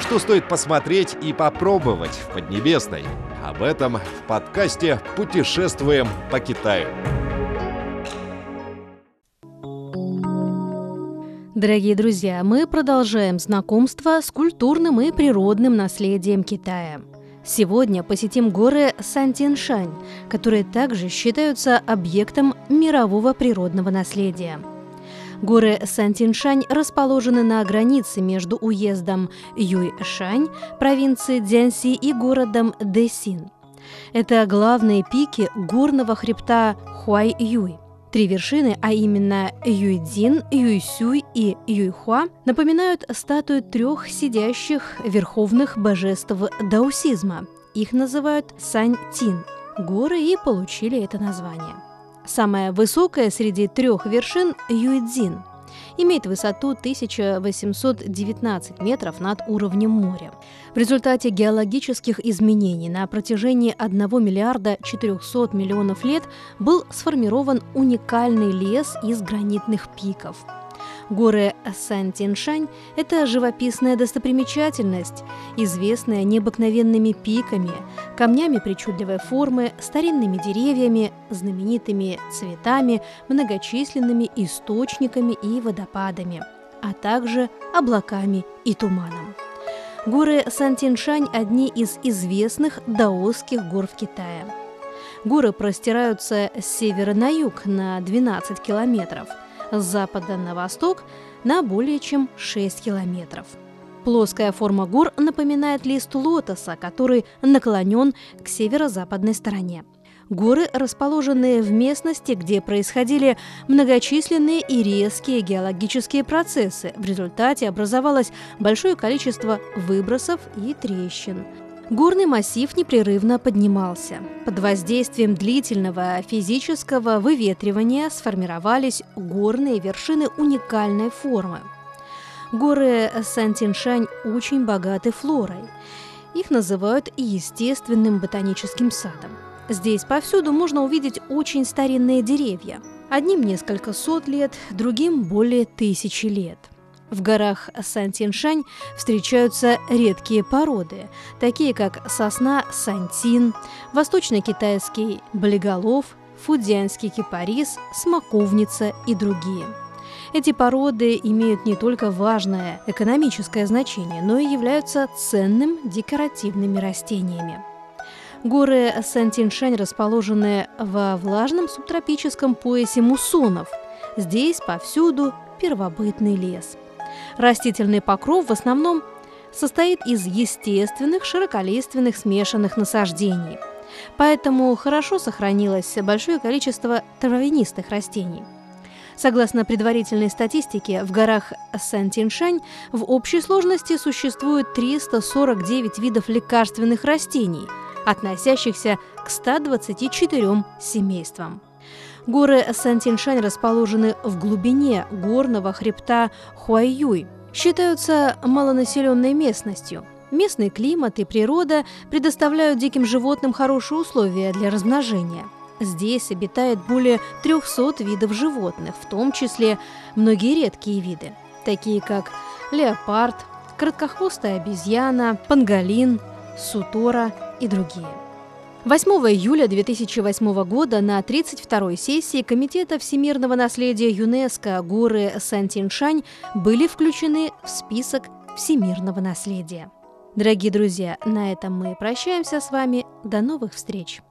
что стоит посмотреть и попробовать в Поднебесной. Об этом в подкасте «Путешествуем по Китаю». Дорогие друзья, мы продолжаем знакомство с культурным и природным наследием Китая. Сегодня посетим горы Саньциншань, которые также считаются объектом мирового природного наследия. Горы Саньциншань расположены на границе между уездом Юйшань, провинции Дзянси, и городом Дэсин. Это главные пики горного хребта Хуайюй. Три вершины, а именно Юйдин, Юйсюй и Юйхуа, напоминают статуи трех сидящих верховных божеств даосизма. Их называют Саньцин. Горы и получили это название. Самая высокая среди трех вершин – Юэдзин. Имеет высоту 1819 метров над уровнем моря. В результате геологических изменений на протяжении 1 миллиарда 400 миллионов лет был сформирован уникальный лес из гранитных пиков. Горы Саньциншань – это живописная достопримечательность, известная необыкновенными пиками, камнями причудливой формы, старинными деревьями, знаменитыми цветами, многочисленными источниками и водопадами, а также облаками и туманом. Горы Саньциншань – одни из известных даосских гор в Китае. Горы простираются с севера на юг на 12 километров, с запада на восток на более чем 6 километров. Плоская форма гор напоминает лист лотоса, который наклонен к северо-западной стороне. Горы расположены в местности, где происходили многочисленные и резкие геологические процессы. В результате образовалось большое количество выбросов и трещин. Горный массив непрерывно поднимался. Под воздействием длительного физического выветривания сформировались горные вершины уникальной формы. Горы Саньциншань очень богаты флорой. Их называют естественным ботаническим садом. Здесь повсюду можно увидеть очень старинные деревья. Одним несколько сот лет, другим более 1000 лет. В горах Саньциншань встречаются редкие породы, такие как сосна Саньцин, восточно-китайский болиголов, фудзянский кипарис, смоковница и другие. Эти породы имеют не только важное экономическое значение, но и являются ценными декоративными растениями. Горы Саньциншань расположены во влажном субтропическом поясе муссонов. Здесь повсюду первобытный лес. Растительный покров в основном состоит из естественных широколиственных смешанных насаждений. Поэтому хорошо сохранилось большое количество травянистых растений. Согласно предварительной статистике, в горах Саньциншань в общей сложности существует 349 видов лекарственных растений, относящихся к 124 семействам. Горы Саньциншань расположены в глубине горного хребта Хуайюй. Считаются малонаселенной местностью. Местный климат и природа предоставляют диким животным хорошие условия для размножения. Здесь обитает более 300 видов животных, в том числе многие редкие виды, такие как леопард, краткохвостая обезьяна, панголин, сутора и другие. 8 июля 2008 года на 32-й сессии Комитета всемирного наследия ЮНЕСКО горы Саньциншань были включены в список всемирного наследия. Дорогие друзья, на этом мы прощаемся с вами. До новых встреч!